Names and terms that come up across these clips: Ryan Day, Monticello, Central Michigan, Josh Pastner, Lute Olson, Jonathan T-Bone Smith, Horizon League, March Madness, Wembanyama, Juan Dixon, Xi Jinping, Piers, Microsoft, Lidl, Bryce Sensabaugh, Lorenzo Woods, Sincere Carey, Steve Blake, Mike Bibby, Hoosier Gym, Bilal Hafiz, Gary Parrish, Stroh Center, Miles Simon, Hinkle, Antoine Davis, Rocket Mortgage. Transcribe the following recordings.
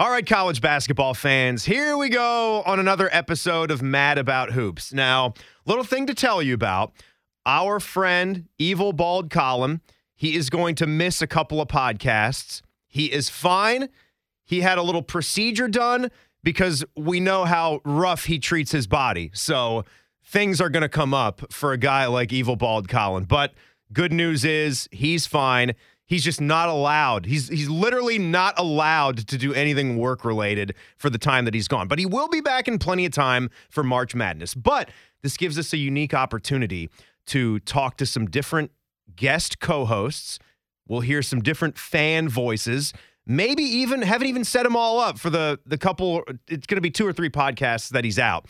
All right, college basketball fans, here we go on another episode of Mad About Hoops. Now, little thing to tell you about. Our friend, Evil Bald Colin, he is going to miss a couple of podcasts. He is fine. He had a little procedure done because we know how rough he treats his body. So things are going to come up for a guy like Evil Bald Colin. But good news is he's fine. He's just not allowed. He's literally not allowed to do anything work-related for the time that he's gone. But he will be back in plenty of time for March Madness. But this gives us a unique opportunity to talk to some different guest co-hosts. We'll hear some different fan voices. Maybe even, haven't even set them all up for the couple, it's going to be 2 or 3 podcasts that he's out.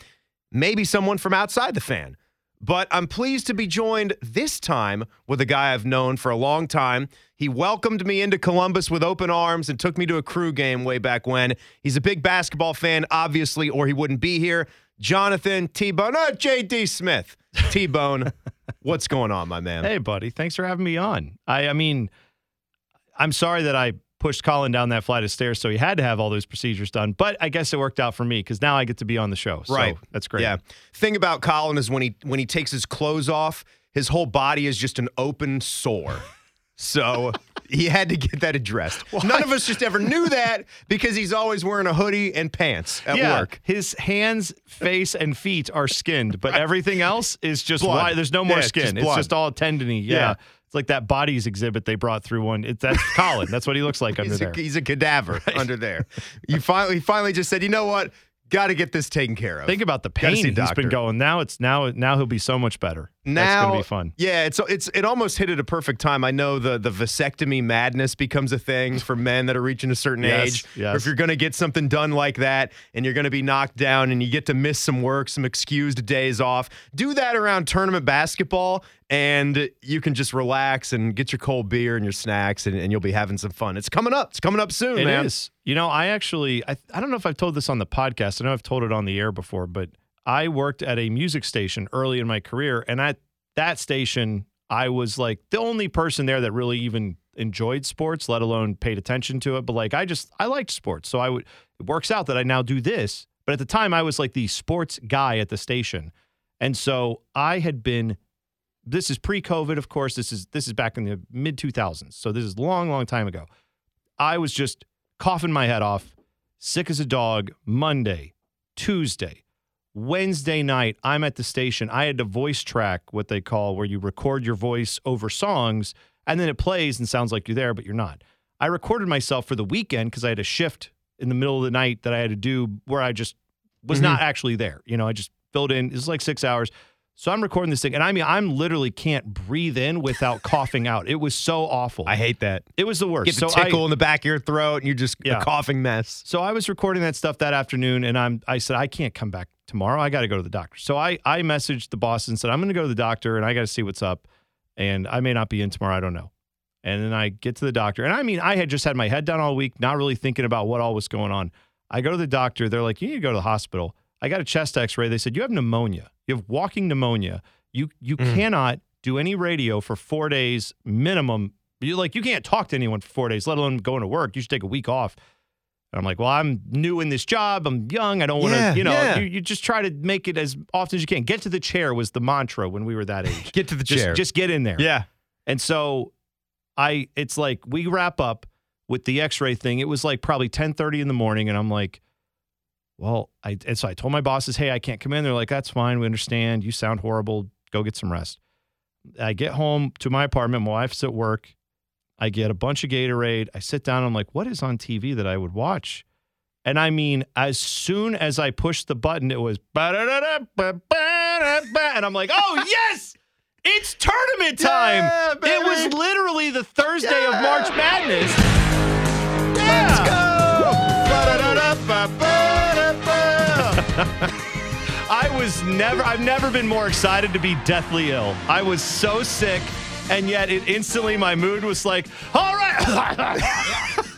Maybe someone from outside the fan. But I'm pleased to be joined this time with a guy I've known for a long time. He welcomed me into Columbus with open arms and took me to a Crew game way back when. He's a big basketball fan, obviously, or he wouldn't be here. Jonathan T-Bone, J.D. Smith. T-Bone, what's going on, my man? Hey, buddy. Thanks for having me on. I mean, I'm sorry that I pushed Colin down that flight of stairs, so he had to have all those procedures done. But I guess it worked out for me because now I get to be on the show. So right. That's great. Yeah. Thing about Colin is when he takes his clothes off, his whole body is just an open sore. So he had to get that addressed. Why? None of us just ever knew that because he's always wearing a hoodie and pants at work. His hands, face, and feet are skinned, but everything else is just why there's no more skin. It's just all tendony. Yeah. It's like that bodies exhibit they brought through one. That's Colin. That's what he looks like under there. He's a cadaver under there. He finally just said, you know what? Got to get this taken care of. Think about the pain he's been going. Now he'll be so much better. Now, that's going to be fun. Yeah, it almost hit at a perfect time. I know the vasectomy madness becomes a thing for men that are reaching a certain age. Yes. If you're going to get something done like that and you're going to be knocked down and you get to miss some work, some excused days off, do that around tournament basketball. And you can just relax and get your cold beer and your snacks, and you'll be having some fun. It's coming up. It's coming up soon, man. It is. You know, I actually, I don't know if I've told this on the podcast. I know I've told it on the air before, but I worked at a music station early in my career. And at that station, I was like the only person there that really even enjoyed sports, let alone paid attention to it. But like, I liked sports. So it works out that I now do this. But at the time, I was like the sports guy at the station. And so I had been... This is pre-COVID, of course. This is back in the mid-2000s, so this is long, long time ago. I was just coughing my head off, sick as a dog, Monday, Tuesday, Wednesday night, I'm at the station. I had to voice track what they call where you record your voice over songs, and then it plays and sounds like you're there, but you're not. I recorded myself for the weekend because I had a shift in the middle of the night that I had to do where I just was not actually there. You know, I just filled in. It was like 6 hours. So I'm recording this thing, and I mean, I'm literally can't breathe in without coughing out. It was so awful. I hate that. It was the worst. Get the tickle in the back of your throat, and you're just a coughing mess. So I was recording that stuff that afternoon, and I said, I can't come back tomorrow. I got to go to the doctor. So I messaged the boss and said, I'm going to go to the doctor, and I got to see what's up, and I may not be in tomorrow. I don't know. And then I get to the doctor, and I mean, I had just had my head down all week, not really thinking about what all was going on. I go to the doctor. They're like, you need to go to the hospital. I got a chest x-ray. They said, you have pneumonia. You have walking pneumonia. You cannot do any radio for 4 days minimum. You can't talk to anyone for 4 days, let alone going to work. You should take a week off. And I'm like, well, I'm new in this job. I'm young. I don't want to, you just try to make it as often as you can. Get to the chair was the mantra when we were that age. Get to the chair. Just get in there. Yeah. And so it's like we wrap up with the x-ray thing. It was like probably 10:30 in the morning. And I'm like, well, so I told my bosses, hey, I can't come in. They're like, that's fine. We understand. You sound horrible. Go get some rest. I get home to my apartment. My wife's at work. I get a bunch of Gatorade. I sit down. I'm like, what is on TV that I would watch? And I mean, as soon as I pushed the button, it was, and I'm like, oh, yes, it's tournament time. Yeah, it was literally the Thursday of March Madness. Yeah. Let's go. I've never been more excited to be deathly ill. I was so sick, and yet it instantly, my mood was like, all right.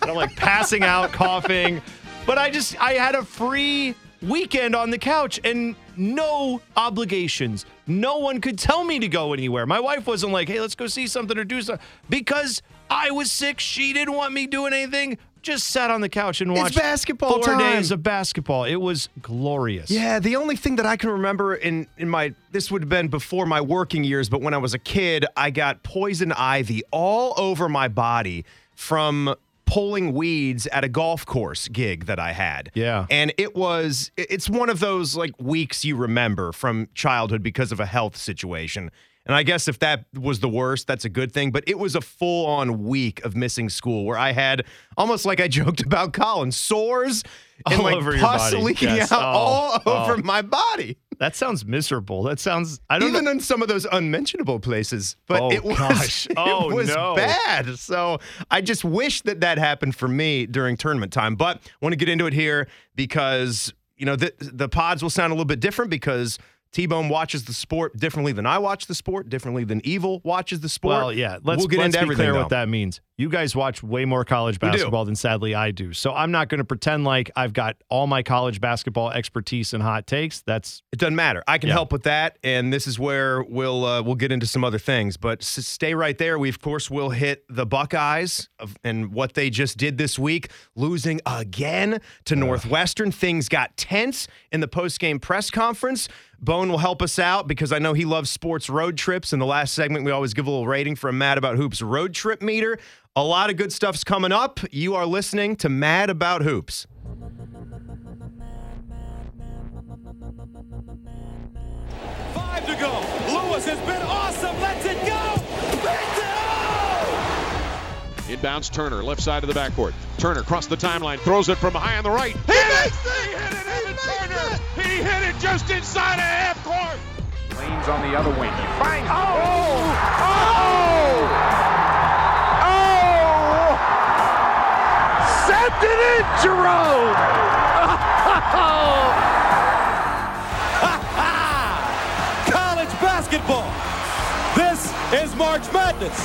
And I'm like passing out, coughing. But I had a free weekend on the couch and no obligations. No one could tell me to go anywhere. My wife wasn't like, hey, let's go see something or do something. Because I was sick. She didn't want me doing anything. just sat on the couch and watched basketball 4 days of basketball. It was glorious. Yeah, the only thing that I can remember in my, this would have been before my working years, but when I was a kid, I got poison ivy all over my body from pulling weeds at a golf course gig that I had. Yeah. And it's one of those like weeks you remember from childhood because of a health situation. And I guess if that was the worst, that's a good thing. But it was a full-on week of missing school where I had, almost like I joked about Colin, sores and like pus leaking out all over my body. That sounds miserable. That sounds, I don't know. Even in some of those unmentionable places. But it was bad. So I just wish that happened for me during tournament time. But I want to get into it here because, you know, the pods will sound a little bit different because T-Bone watches the sport differently than I watch the sport, differently than Evil watches the sport. Well, yeah, let's be clear what that means. You guys watch way more college basketball than sadly I do. So I'm not going to pretend like I've got all my college basketball expertise and hot takes. It doesn't matter. I can help with that, and this is where we'll get into some other things. But stay right there. We, of course, will hit the Buckeyes and what they just did this week, losing again to Northwestern. Things got tense in the post-game press conference. Bone will help us out because I know he loves sports road trips. In the last segment, we always give a little rating for a Mad About Hoops road trip meter. A lot of good stuff's coming up. You are listening to Mad About Hoops. Five to go. Lewis has been awesome. Let's it go. Let's it go. Inbounds Turner, left side of the backcourt. Turner crossed the timeline, throws it from high on the right. He hit it! He hit it just inside of half court. Lane's on the other wing. He finds Sent it in, Jerome! College basketball. This is March Madness.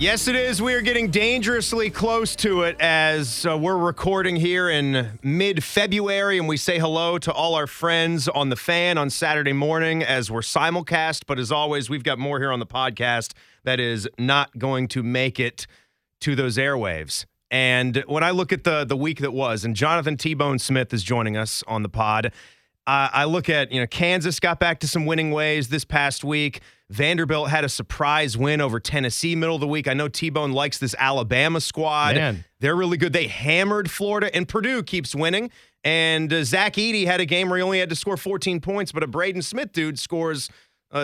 Yes, it is. We are getting dangerously close to it as we're recording here in mid-February, and we say hello to all our friends on The Fan on Saturday morning as we're simulcast. But as always, we've got more here on the podcast that is not going to make it to those airwaves. And when I look at the week that was, and Jonathan T-Bone Smith is joining us on the pod, I look at, you know, Kansas got back to some winning ways this past week. Vanderbilt had a surprise win over Tennessee middle of the week. I know T-Bone likes this Alabama squad. Man. They're really good. They hammered Florida, and Purdue keeps winning. And Zach Edey had a game where he only had to score 14 points, but a Braden Smith dude scores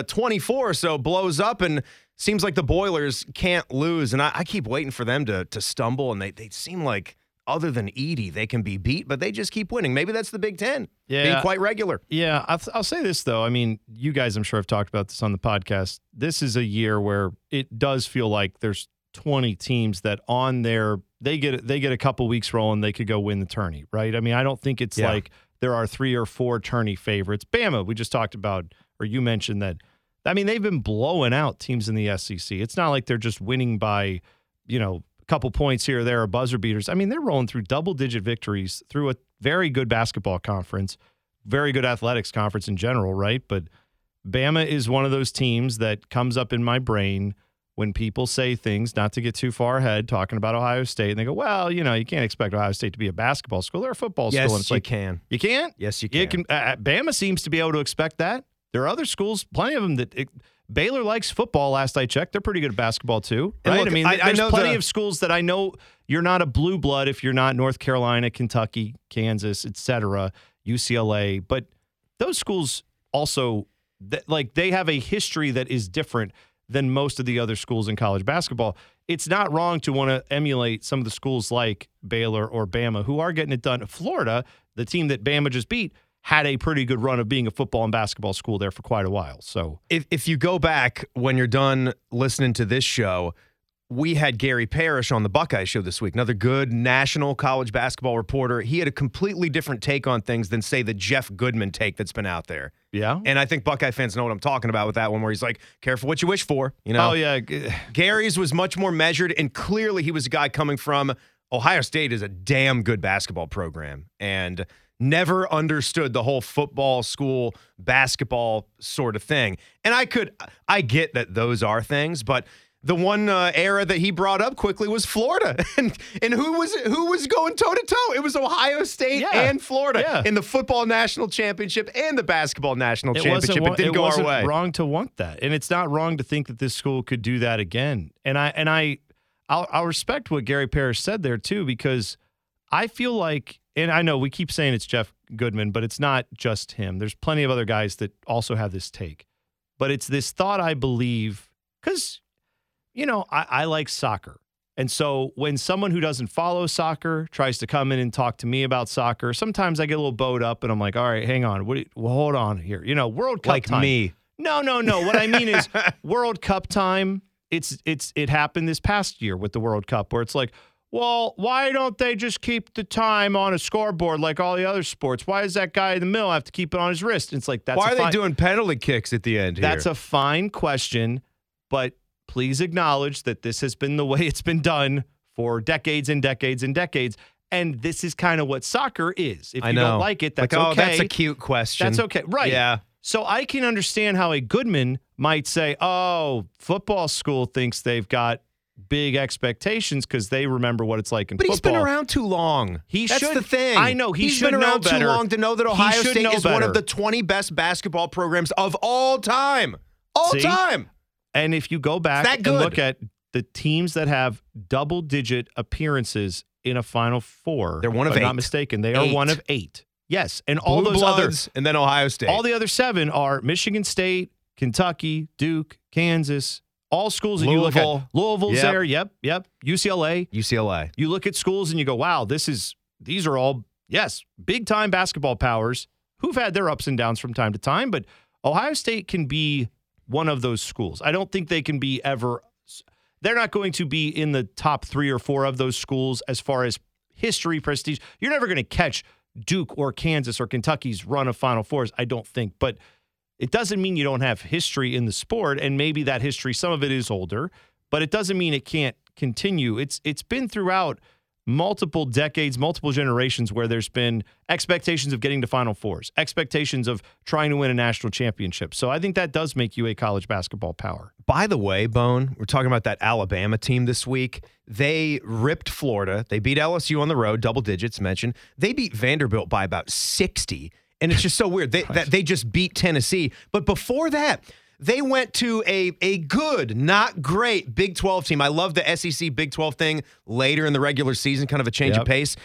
24, so blows up, and seems like the Boilers can't lose. And I keep waiting for them to stumble, and they seem like, other than Edey, they can be beat, but they just keep winning. Maybe that's the Big Ten, being quite regular. Yeah, I'll say this, though. I mean, you guys, I'm sure, have talked about this on the podcast. This is a year where it does feel like there's 20 teams that on their they get a couple weeks rolling, they could go win the tourney, right? I mean, I don't think it's like there are 3 or 4 tourney favorites. Bama, we just talked about, or you mentioned that. I mean, they've been blowing out teams in the SEC. It's not like they're just winning by, you know, couple points here or there are buzzer beaters. I mean, they're rolling through double-digit victories through a very good basketball conference, very good athletics conference in general, right? But Bama is one of those teams that comes up in my brain when people say things, not to get too far ahead, talking about Ohio State, and they go, well, you know, you can't expect Ohio State to be a basketball school or a football school. And it's like, can. You can? Yes, you can. Bama seems to be able to expect that. There are other schools, plenty of them that Baylor likes football, last I checked. They're pretty good at basketball, too. Right? Look, I mean, there's plenty of schools that I know you're not a blue blood if you're not North Carolina, Kentucky, Kansas, et cetera, UCLA. But those schools also, they have a history that is different than most of the other schools in college basketball. It's not wrong to want to emulate some of the schools like Baylor or Bama, who are getting it done. Florida, the team that Bama just beat, had a pretty good run of being a football and basketball school there for quite a while. So if you go back when you're done listening to this show, we had Gary Parrish on the Buckeye Show this week, another good national college basketball reporter. He had a completely different take on things than, say, the Jeff Goodman take that's been out there. Yeah. And I think Buckeye fans know what I'm talking about with that one where he's like, careful what you wish for, you know? Oh, yeah. Gary's was much more measured, and clearly he was a guy coming from Ohio State is a damn good basketball program, and never understood the whole football, school, basketball sort of thing. And I get that those are things, but the one era that he brought up quickly was Florida, and who was going toe to toe? It was Ohio State and Florida in the football national championship and the basketball national championship. It didn't go our way. It wasn't wrong to want that, and it's not wrong to think that this school could do that again. And I'll respect what Gary Parrish said there too, because I feel like, and I know we keep saying it's Jeff Goodman, but it's not just him. There's plenty of other guys that also have this take, but it's this thought I believe because. You know, I like soccer. And so when someone who doesn't follow soccer tries to come in and talk to me about soccer, sometimes I get a little bowed up and I'm like, all right, hang on. Hold on here. You know, World Cup time. Like me. No. What I mean is World Cup time, it happened this past year with the World Cup where it's like, well, why don't they just keep the time on a scoreboard like all the other sports? Why does that guy in the middle have to keep it on his wrist? It's like, why are they doing penalty kicks at the end here? That's a fine question, but please acknowledge that this has been the way it's been done for decades and decades and decades. And this is kind of what soccer is. If you don't like it, that's like, okay. Oh, that's a cute question. That's okay. Right. Yeah. So I can understand how a Goodman might say, oh, football school thinks they've got big expectations because they remember what it's like in football. But he's been around too long. That's the thing. I know. He's been around too long to know that Ohio State is one of the 20 best basketball programs of all time. All time. And if you go back and look at the teams that have double-digit appearances in a Final Four, they're one of eight. If I'm not mistaken, they are one of eight. Yes, and all those others, and then Ohio State. All the other seven are Michigan State, Kentucky, Duke, Kansas, all schools that you look at. Louisville's there. Yep. UCLA. You look at schools and you go, wow, these are all big-time basketball powers who've had their ups and downs from time to time, but Ohio State can be one of those schools. I don't think they can be they're not going to be in the top 3 or 4 of those schools as far as history, prestige. You're never going to catch Duke or Kansas or Kentucky's run of Final Fours, I don't think. But it doesn't mean you don't have history in the sport, and maybe that history, some of it is older, but it doesn't mean it can't continue. It's been throughout multiple decades, multiple generations where there's been expectations of getting to Final Fours, expectations of trying to win a national championship. So I think that does make you a college basketball power. By the way, Bone, we're talking about that Alabama team this week. They ripped Florida. They beat LSU on the road, double digits mentioned. They beat Vanderbilt by about 60. And it's just so weird that they just beat Tennessee. But before that, they went to a good, not great Big 12 team. I love the SEC Big 12 thing later in the regular season, kind of a change of pace.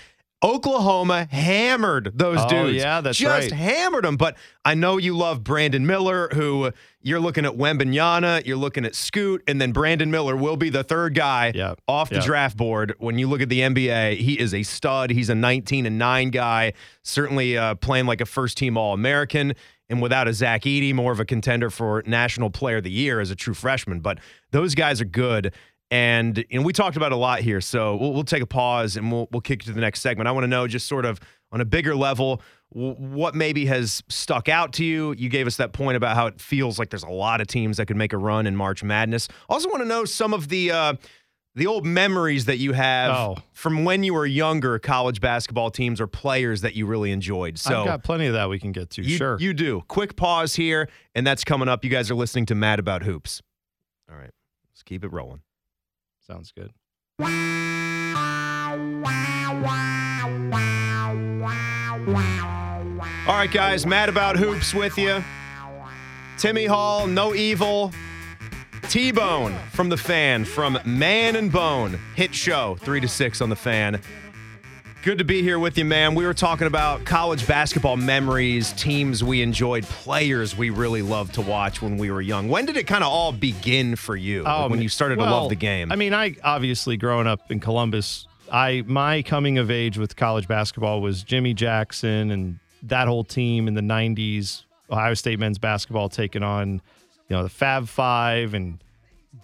Oklahoma hammered those dudes. Yeah, that's just right. Just hammered them. But I know you love Brandon Miller, who you're looking at Wembanyama, you're looking at Scoot, and then Brandon Miller will be the third guy off the draft board. When you look at the NBA, he is a stud. He's a 19-9 guy, certainly playing like a first-team All-American. And without a Zach Edey, more of a contender for National Player of the Year as a true freshman. But those guys are good. And we talked about a lot here, so we'll take a pause and we'll kick to the next segment. I want to know just sort of on a bigger level what maybe has stuck out to you. You gave us that point about how it feels like there's a lot of teams that could make a run in March Madness. Also want to know some of the old memories that you have from when you were younger, college basketball teams or players that you really enjoyed. So I've got plenty of that we can get to, sure. You do. Quick pause here, and that's coming up. You guys are listening to Mad About Hoops. All right, let's keep it rolling. Sounds good. All right, guys, Mad About Hoops with you. Timmy Hall, No Evil. T-Bone from The Fan, from Man and Bone, hit show 3 to 6 on The Fan. Good to be here with you, man. We were talking about college basketball memories, teams we enjoyed, players we really loved to watch when we were young. When did it kind of all begin for you, when you started to love the game? I mean, I obviously, growing up in Columbus, my coming of age with college basketball was Jimmy Jackson and that whole team in the 90s, Ohio State men's basketball taking on the Fab Five, and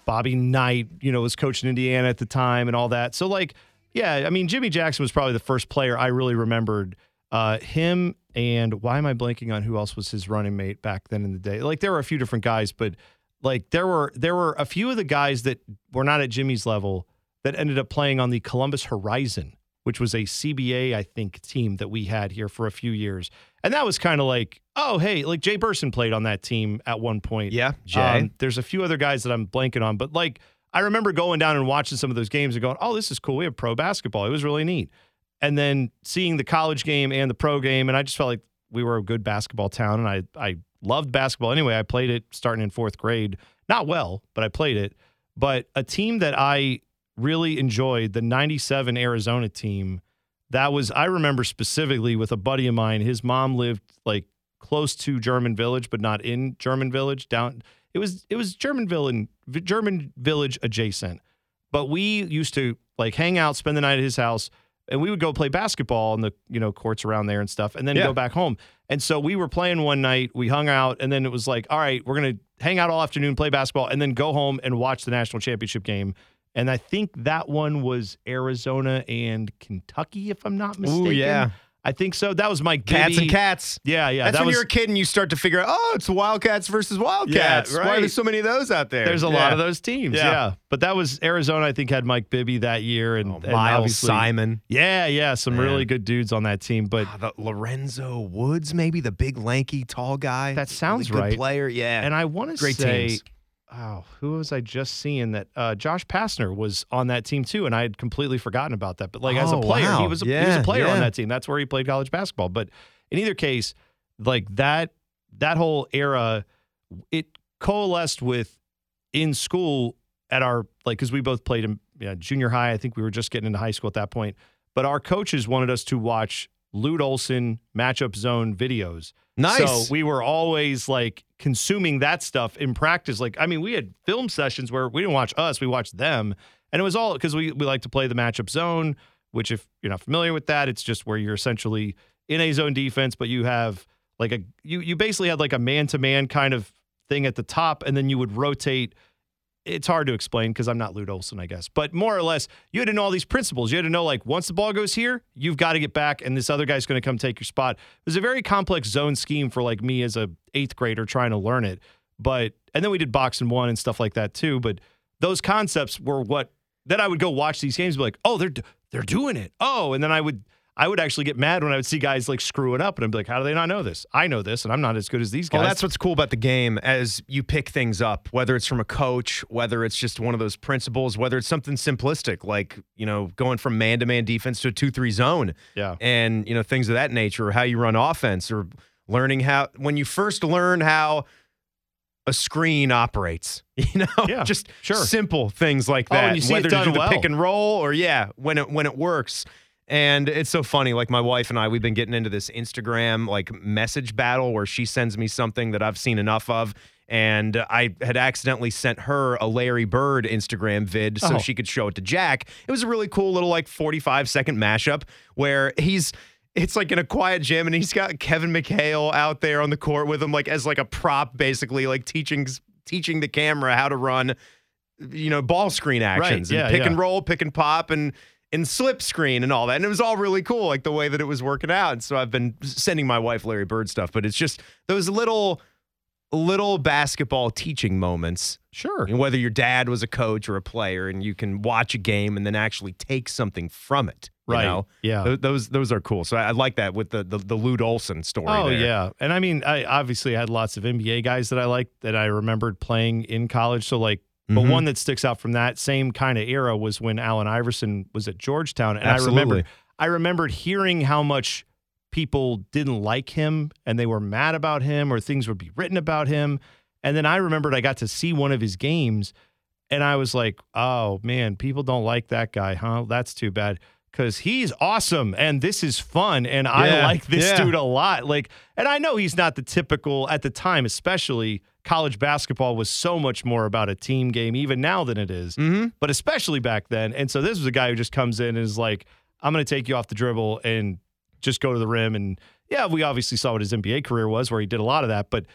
Bobby Knight, was coaching Indiana at the time and all that. So, I mean, Jimmy Jackson was probably the first player I really remembered. Him and why am I blanking on who else was his running mate back then in the day? There were a few different guys, but there were a few of the guys that were not at Jimmy's level that ended up playing on the Columbus Horizon, which was a CBA, I think, team that we had here for a few years. And that was kind of Jay Burson played on that team at one point. Yeah, Jay. There's a few other guys that I'm blanking on, but I remember going down and watching some of those games and going, oh, this is cool. We have pro basketball. It was really neat. And then seeing the college game and the pro game, and I just felt like we were a good basketball town, and I loved basketball anyway. I played it starting in fourth grade. Not well, but I played it. But a team that I really enjoyed, the 97 Arizona team, that was, I remember specifically with a buddy of mine, his mom lived like close to German Village, but not in German Village. Down, it was German Village adjacent. But we used to like hang out, spend the night at his house, and we would go play basketball in the, you know, courts around there and stuff, and then go back home. And so we were playing one night, we hung out, and then it was like, all right, we're going to hang out all afternoon, play basketball, and then go home and watch the national championship game. And I think that one was Arizona and Kentucky, if I'm not mistaken. Ooh, yeah. I think so. That was Mike Bibby. Cats and Cats. Yeah, yeah. That's that when you're a kid and you start to figure out, oh, it's the Wildcats versus Wildcats. Yeah, right. Why are there so many of those out there? There's a lot of those teams, yeah. But that was Arizona, I think, had Mike Bibby that year. And Miles Simon. Yeah, yeah. Some really good dudes on that team. But Lorenzo Woods, maybe the big, lanky, tall guy. That sounds really right. Good player, yeah. And I want to say... Teams. Oh, who was I just seeing that? Josh Pastner was on that team too, and I had completely forgotten about that. But like as a player, he was a player on that team. That's where he played college basketball. But in either case, like that whole era, it coalesced with in school at our like because we both played in junior high. I think we were just getting into high school at that point. But our coaches wanted us to watch Lute Olson matchup zone videos. Nice. So we were always like consuming that stuff in practice. Like, I mean, we had film sessions where we didn't watch us, we watched them. And it was all because we like to play the matchup zone, which if you're not familiar with that, it's just where you're essentially in a zone defense, but you have like you basically had like a man-to-man kind of thing at the top, and then you would rotate. It's hard to explain because I'm not Lute Olson, I guess. But more or less, you had to know all these principles. You had to know, like, once the ball goes here, you've got to get back, and this other guy's going to come take your spot. It was a very complex zone scheme for, like, me as a 8th grader trying to learn it. But and then we did box and one and stuff like that, too. But those concepts were what – then I would go watch these games and be like, oh, they're doing it. Oh, and then I would actually get mad when I would see guys like screw it up, and I'd be like, how do they not know this? I know this, and I'm not as good as these guys. Well, that's what's cool about the game as you pick things up, whether it's from a coach, whether it's just one of those principles, whether it's something simplistic, like, going from man-to-man defense to a 2-3 zone. Yeah. And, things of that nature, or how you run offense, or learning how, when you first learn how a screen operates, just simple things like that. Oh, and you see whether it done to do the pick and roll or, when it works. And it's so funny, like my wife and I, we've been getting into this Instagram like message battle where she sends me something that I've seen enough of. And I had accidentally sent her a Larry Bird Instagram vid so she could show it to Jack. It was a really cool little like 45-second mashup where it's like in a quiet gym, and he's got Kevin McHale out there on the court with him like as like a prop, basically like teaching the camera how to run, ball screen actions, right. and pick and roll, pick and pop, and slip screen and all that. And it was all really cool, like the way that it was working out. And so I've been sending my wife Larry Bird stuff, but it's just those little basketball teaching moments. Sure. And whether your dad was a coach or a player, and you can watch a game and then actually take something from it. Right. Yeah. Those are cool. So I like that with the Lute Olson story. Oh, there. Yeah. And I mean, I obviously had lots of NBA guys that I liked that I remembered playing in college. So like, but one that sticks out from that same kind of era was when Allen Iverson was at Georgetown. And absolutely. I remembered hearing how much people didn't like him, and they were mad about him, or things would be written about him. And then I remembered I got to see one of his games, and I was like, oh, man, people don't like that guy, huh? That's too bad, because he's awesome, and this is fun, and I like this dude a lot. Like, and I know he's not the typical, at the time especially, college basketball was so much more about a team game even now than it is, but especially back then. And so this was a guy who just comes in and is like, I'm going to take you off the dribble and just go to the rim. And we obviously saw what his NBA career was, where he did a lot of that. But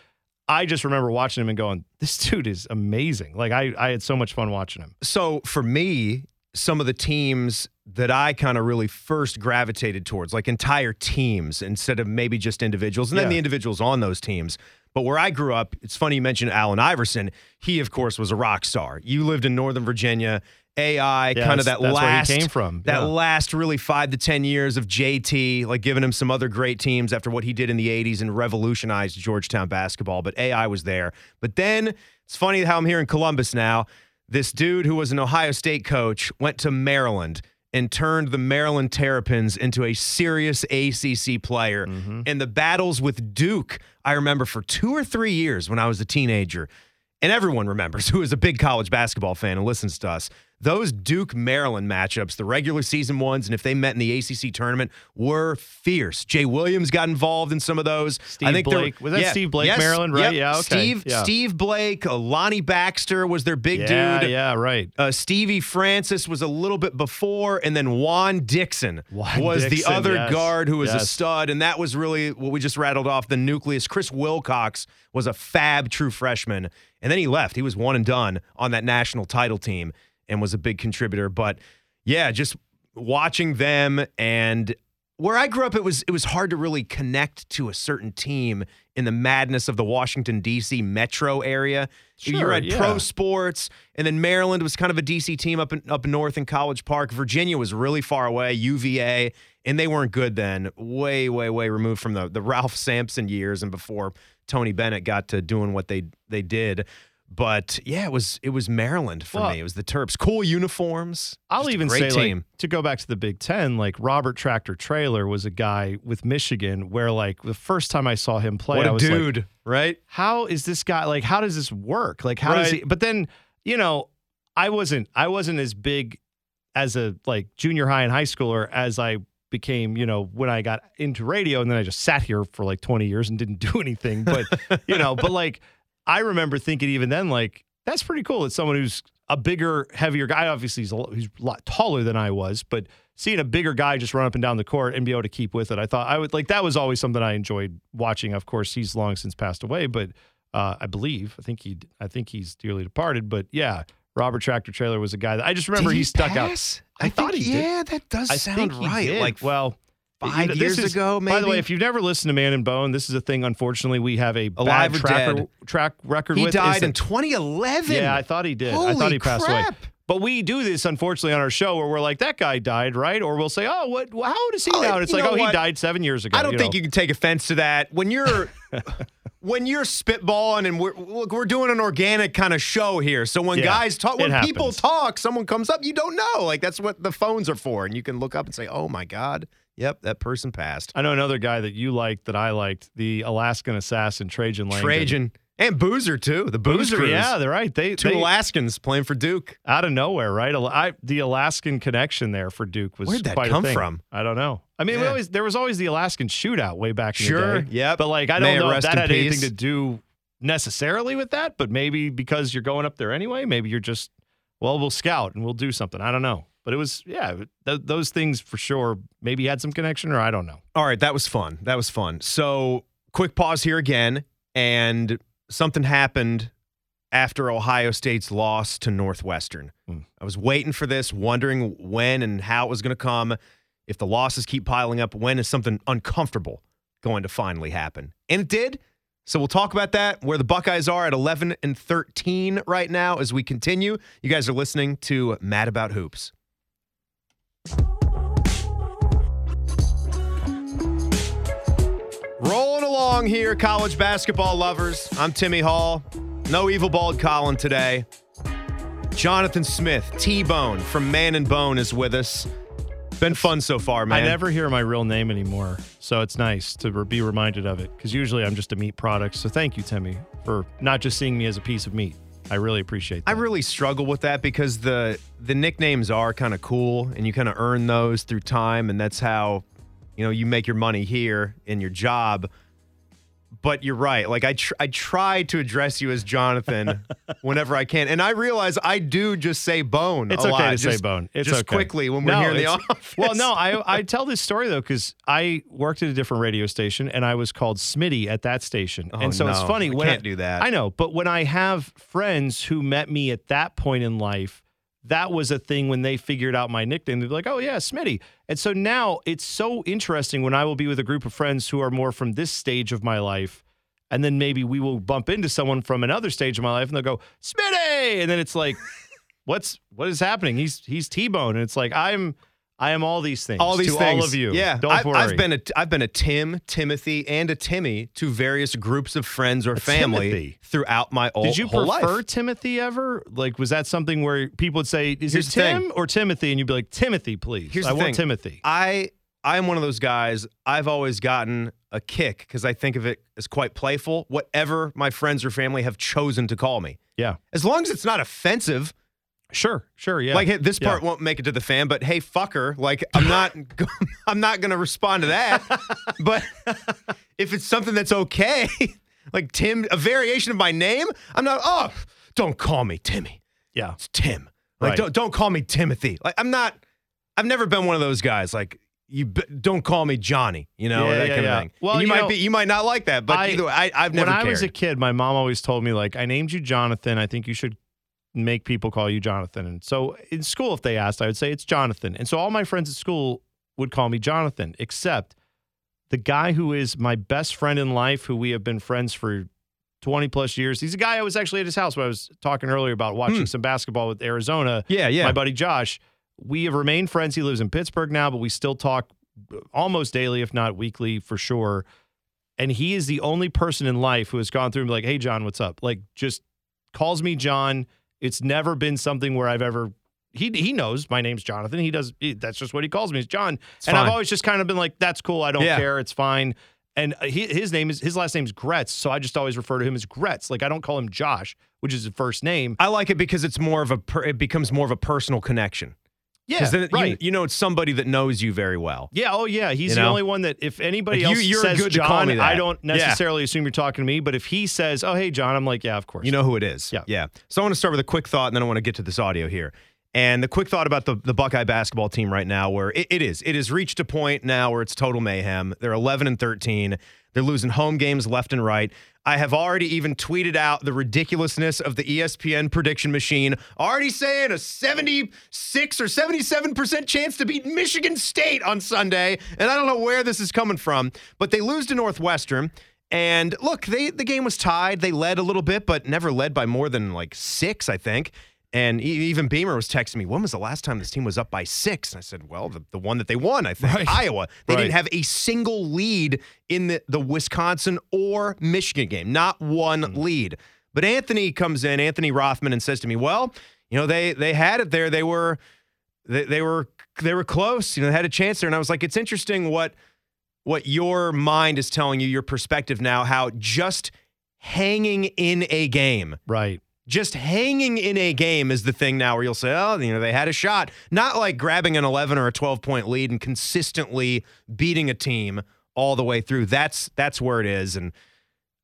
I just remember watching him and going, this dude is amazing. Like I had so much fun watching him. So for me, some of the teams that I kind of really first gravitated towards, like entire teams instead of maybe just individuals, and then the individuals on those teams. But where I grew up, it's funny you mentioned Allen Iverson. He, of course, was a rock star. You lived in Northern Virginia, kind of that's last where he came from. That last really 5 to 10 years of JT, like giving him some other great teams after what he did in the 80s and revolutionized Georgetown basketball. But AI was there. But then it's funny how I'm here in Columbus now. This dude who was an Ohio State coach went to Maryland and turned the Maryland Terrapins into a serious ACC player. Mm-hmm. And the battles with Duke, I remember for 2 or 3 years when I was a teenager, and everyone remembers who is a big college basketball fan and listens to us, those Duke-Maryland matchups, the regular season ones, and if they met in the ACC tournament, were fierce. Jay Williams got involved in some of those. Steve Blake. Was that Steve Blake, yes, Maryland, right? Yep. Yeah, okay. Steve Blake, Lonnie Baxter was their big dude. Yeah, right. Stevie Francis was a little bit before, and then Juan Dixon was the other guard who was a stud, and that was really what we just rattled off, the nucleus. Chris Wilcox was a fab true freshman, and then he left. He was one and done on that national title team and was a big contributor. But yeah, just watching them, and where I grew up, it was hard to really connect to a certain team in the madness of the Washington, D.C. metro area. Sure, you had pro sports, and then Maryland was kind of a D.C. team up north in College Park. Virginia was really far away, UVA, and they weren't good then. Way, way, way removed from the Ralph Sampson years and before Tony Bennett got to doing what they did. But yeah, it was Maryland for me. It was the Terps. Cool uniforms. I'll even say, like, to go back to the Big Ten, like Robert Tractor Traylor was a guy with Michigan where, like, the first time I saw him play, I was dude, like, right? How is this guy, like, how does this work? Like, how does he? But then, you know, I wasn't as big as a, like, junior high and high schooler as I became, you know, when I got into radio, and then I just sat here for like 20 years and didn't do anything. But you know, but like, I remember thinking even then, like, that's pretty cool that someone who's a bigger, heavier guy, obviously he's a lot taller than I was, but seeing a bigger guy just run up and down the court and be able to keep with it, I thought I would, like, that was always something I enjoyed watching. Of course, he's long since passed away, but I think he's dearly departed. But yeah, Robert Tractor Traylor was a guy that I just remember he stuck pass? Out. I thought he did. That does sound right. Did. Like, well, 5 years ago, maybe. By the way, if you've never listened to Man and Bone, this is a thing, unfortunately, we have a bad track record with. He died in 2011. Yeah, I thought he did. Holy I thought he crap. Passed away. But we do this, unfortunately, on our show where we're like, that guy died, right? Or we'll say, oh, what? How old is he now? And it's like, he died 7 years ago. I don't think you can take offense to that. When you're spitballing, and we're doing an organic kind of show here. So when guys talk, when people talk, someone comes up, you don't know. Like, that's what the phones are for. And you can look up and say, oh, my God. Yep, that person passed. I know another guy that you liked that I liked, the Alaskan assassin, Trajan Langdon. And Boozer, too. The Boozer, yeah, they're right. Two Alaskans playing for Duke. Out of nowhere, right? The Alaskan connection there for Duke was quite a thing. Where'd that come from? I don't know. I mean, there was always the Alaskan shootout way back in the day. Sure, yep. But, like, I don't know if that had anything to do necessarily with that, but maybe because you're going up there anyway, maybe you're just, well, we'll scout and we'll do something. I don't know. But it was, those things for sure maybe had some connection, or I don't know. All right, that was fun. So quick pause here again, and something happened after Ohio State's loss to Northwestern. I was waiting for this, wondering when and how it was going to come. If the losses keep piling up, when is something uncomfortable going to finally happen? And it did. So we'll talk about that, where the Buckeyes are at 11-13 right now as we continue. You guys are listening to Mad About Hoops. Rolling along here, college basketball lovers. I'm Timmy Hall. No Evil Bald Colin today. Jonathan Smith, T-Bone from Man and Bone, is with us. Been fun so far, man. I never hear my real name anymore, so it's nice to be reminded of it, because usually I'm just a meat product. So thank you, Timmy, for not just seeing me as a piece of meat. I really appreciate that. I really struggle with that, because the nicknames are kind of cool, and you kind of earn those through time, and that's how, you know, you make your money here in your job. But you're right. Like, I try to address you as Jonathan whenever I can. And I realize I do just say Bone a lot. It's okay to say Bone. It's just quickly when we're here in the office. Well, no, I tell this story, though, because I worked at a different radio station, and I was called Smitty at that station. Oh, and so it's funny. I can't do that. I know. But when I have friends who met me at that point in life, that was a thing when they figured out my nickname. They'd be like, oh, yeah, Smitty. And so now it's so interesting when I will be with a group of friends who are more from this stage of my life, and then maybe we will bump into someone from another stage of my life, and they'll go, Smitty! And then it's like, what is happening? He's T-Bone. And it's like, I'm I am all these things. All these to things. All of you. Yeah. Don't worry. I've been a Tim, Timothy, and a Timmy to various groups of friends or family throughout my whole life. Did you prefer Timothy ever? Like, was that something where people would say, is it Tim or Timothy? And you'd be like, Timothy, please. Here's the thing. I want Timothy. I'm one of those guys. I've always gotten a kick because I think of it as quite playful, whatever my friends or family have chosen to call me. Yeah. As long as it's not offensive. Sure, yeah. Like, hey, this part won't make it to the fan, but hey, fucker, like, I'm not going to respond to that. But if it's something that's okay, like Tim, a variation of my name, don't call me Timmy. Yeah. It's Tim. Like, right. Don't call me Timothy. Like, I've never been one of those guys, like, don't call me Johnny, that kind of thing. Well, you might not like that, but either way, I've never cared. When I was a kid, my mom always told me, like, I named you Jonathan, I think you should make people call you Jonathan. And so in school, if they asked, I would say it's Jonathan. And so all my friends at school would call me Jonathan, except the guy who is my best friend in life, who we have been friends for 20 plus years. He's a guy I was actually at his house when I was talking earlier about watching some basketball with Arizona. Yeah. My buddy Josh. We have remained friends. He lives in Pittsburgh now, but we still talk almost daily, if not weekly for sure. And he is the only person in life who has gone through and be like, hey, John, what's up? Like, just calls me John. It's never been something where I've ever, he knows my name's Jonathan. That's just what he calls me, is John. It's and fine. I've always just kind of been like, that's cool. I don't care. It's fine. And his last name's Gretz, so I just always refer to him as Gretz. Like, I don't call him Josh, which is his first name. I like it because it's more of it becomes more of a personal connection. Yeah, then right. You know it's somebody that knows you very well. Yeah, oh yeah. He's the only one that if anybody else says good John, I don't necessarily assume you're talking to me. But if he says, oh, hey, John, I'm like, yeah, of course. You know who it is. Yeah. So I want to start with a quick thought, and then I want to get to this audio here. And the quick thought about the Buckeye basketball team right now, where it has reached a point now where it's total mayhem. They're 11-13. They're losing home games left and right. I have already even tweeted out the ridiculousness of the ESPN prediction machine, already saying a 76 or 77% chance to beat Michigan State on Sunday. And I don't know where this is coming from, but they lose to Northwestern. And look, the game was tied. They led a little bit, but never led by more than like 6, I think. And even Beamer was texting me, when was the last time this team was up by 6? And I said, well, the one that they won, I think, Iowa. They didn't have a single lead in the Wisconsin or Michigan game. Not one lead. But Anthony comes in, Anthony Rothman, and says to me, well, they had it there. They were close. They had a chance there. And I was like, it's interesting what your mind is telling you, your perspective now, how just hanging in a game. Right. Just hanging in a game is the thing now where you'll say, oh, they had a shot. Not like grabbing an 11 or a 12-point lead and consistently beating a team all the way through. That's where it is. And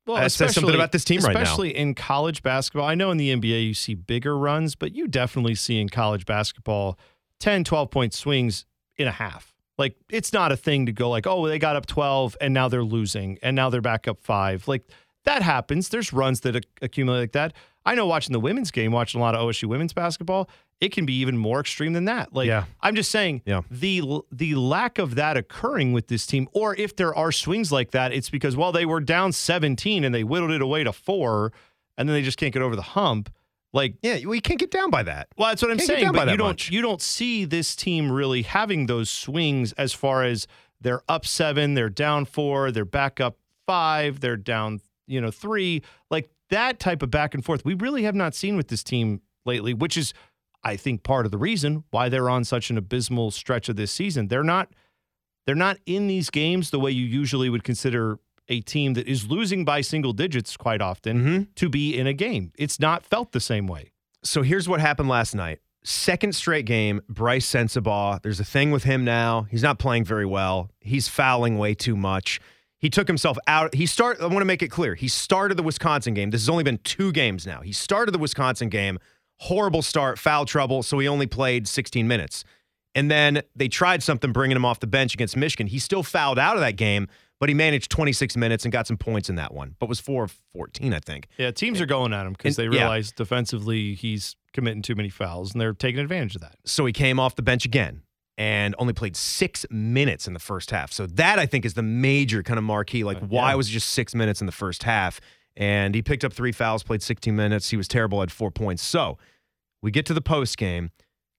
well, that says something about this team right now. Especially in college basketball. I know in the NBA you see bigger runs, but you definitely see in college basketball 10, 12-point swings in a half. Like, it's not a thing to go like, oh, they got up 12 and now they're losing and now they're back up 5. Like, that happens. There's runs that accumulate like that. I know watching the women's game, watching a lot of OSU women's basketball, it can be even more extreme than that. Like, I'm just saying the lack of that occurring with this team, or if there are swings like that, it's because, well, they were down 17 and they whittled it away to 4, and then they just can't get over the hump. Like, you can't get down by that. Well, that's what I'm saying, but you don't see this team really having those swings as far as they're up 7, they're down 4, they're back up 5, they're down 3, like that type of back and forth we really have not seen with this team lately, which is, I think, part of the reason why they're on such an abysmal stretch of this season. They're not in these games the way you usually would consider a team that is losing by single digits quite often to be in a game. It's not felt the same way. So here's what happened last night. Second straight game, Bryce Sensabaugh. There's a thing with him now. He's not playing very well. He's fouling way too much. He took himself out. I want to make it clear. He started the Wisconsin game. This has only been 2 games now. He started the Wisconsin game. Horrible start, foul trouble, so he only played 16 minutes. And then they tried something, bringing him off the bench against Michigan. He still fouled out of that game, but he managed 26 minutes and got some points in that one, but was 4 of 14, I think. Yeah, teams are going at him because they realize defensively he's committing too many fouls, and they're taking advantage of that. So he came off the bench again and only played 6 minutes in the first half. So that, I think, is the major kind of marquee. Like, why was it just 6 minutes in the first half? And he picked up 3 fouls, played 16 minutes. He was terrible, had 4 points. So we get to the post game.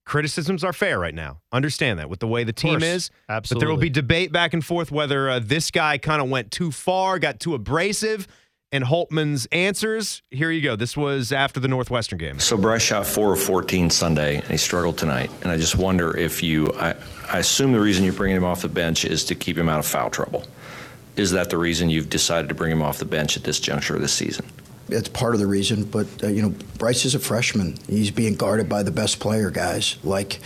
Criticisms are fair right now. Understand that with the way the team is. Absolutely. But there will be debate back and forth whether this guy kind of went too far, got too abrasive, and Holtman's answers, here you go. This was after the Northwestern game. So Bryce shot 4 of 14 Sunday, and he struggled tonight. And I just wonder if you – I assume the reason you're bringing him off the bench is to keep him out of foul trouble. Is that the reason you've decided to bring him off the bench at this juncture of the season? That's part of the reason, but, Bryce is a freshman. He's being guarded by the best player, guys. Like,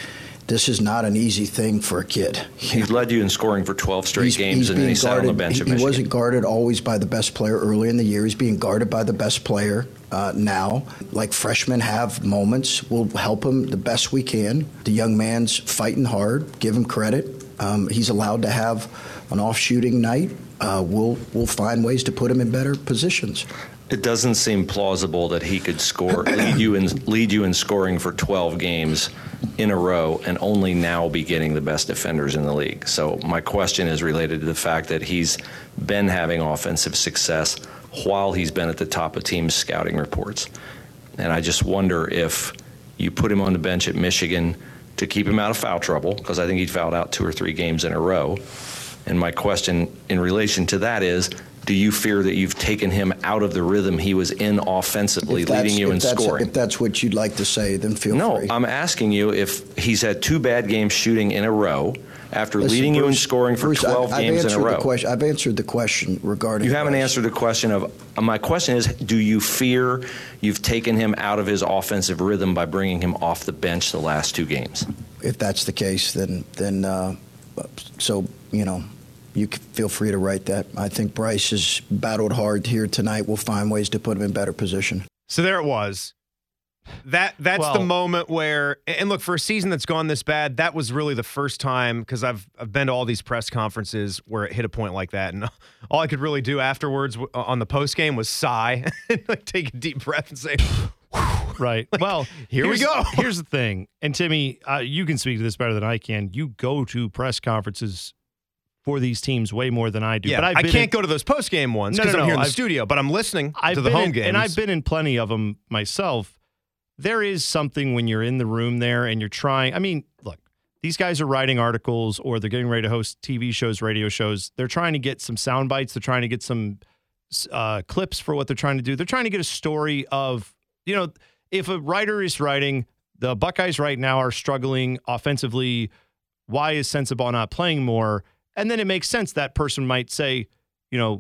this is not an easy thing for a kid. He's led you in scoring for 12 straight games, and then he sat on the bench at Michigan. He wasn't guarded always by the best player early in the year. He's being guarded by the best player now. Like, freshmen have moments. We'll help him the best we can. The young man's fighting hard. Give him credit. He's allowed to have an off-shooting night. We'll find ways to put him in better positions. It doesn't seem plausible that he could score, lead you in scoring for 12 games in a row and only now be getting the best defenders in the league. So my question is related to the fact that he's been having offensive success while he's been at the top of teams' scouting reports. And I just wonder if you put him on the bench at Michigan to keep him out of foul trouble, because I think he fouled out 2 or 3 games in a row. And my question in relation to that is, do you fear that you've taken him out of the rhythm he was in offensively, leading you in scoring? If that's what you'd like to say, then feel free. No, I'm asking you if he's had 2 bad games shooting in a row after leading you in scoring for 12 games in a row. I've answered the question regarding... You haven't answered the question of... My question is, do you fear you've taken him out of his offensive rhythm by bringing him off the bench the last 2 games? If that's the case, then you feel free to write that. I think Bryce has battled hard here tonight. We'll find ways to put him in better position. So there it was. That's the moment where, and look, for a season that's gone this bad, that was really the first time, because I've been to all these press conferences where it hit a point like that, and all I could really do afterwards on the post game was sigh and take a deep breath and say, whew. Right. Here we go. Here's the thing, and Timmy, you can speak to this better than I can. You go to press conferences for these teams way more than I do. Yeah, but I can't go to those post-game ones because I'm here in the studio, but I'm listening to the home games. And I've been in plenty of them myself. There is something when you're in the room there and you're trying. I mean, look, these guys are writing articles or they're getting ready to host TV shows, radio shows. They're trying to get some sound bites. They're trying to get some clips for what they're trying to do. They're trying to get a story of, if a writer is writing, the Buckeyes right now are struggling offensively. Why is Sensabaugh not playing more? And then it makes sense that person might say, Coach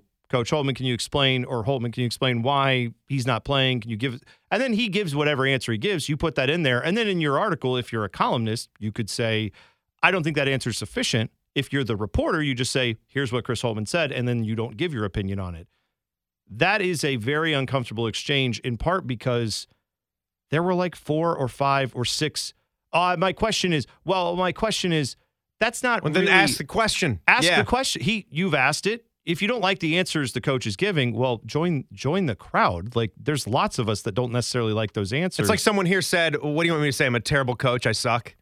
Holtman, can you explain why he's not playing? Can you give? And then he gives whatever answer he gives. You put that in there. And then in your article, if you're a columnist, you could say, I don't think that answer is sufficient. If you're the reporter, you just say, here's what Chris Holtman said, and then you don't give your opinion on it. That is a very uncomfortable exchange, in part because there were 4 or 5 or 6. My question is, that's not really... Well, then ask the question. Ask the question. You've asked it. If you don't like the answers the coach is giving, well, join the crowd. There's lots of us that don't necessarily like those answers. It's like someone here said, what do you want me to say? I'm a terrible coach. I suck.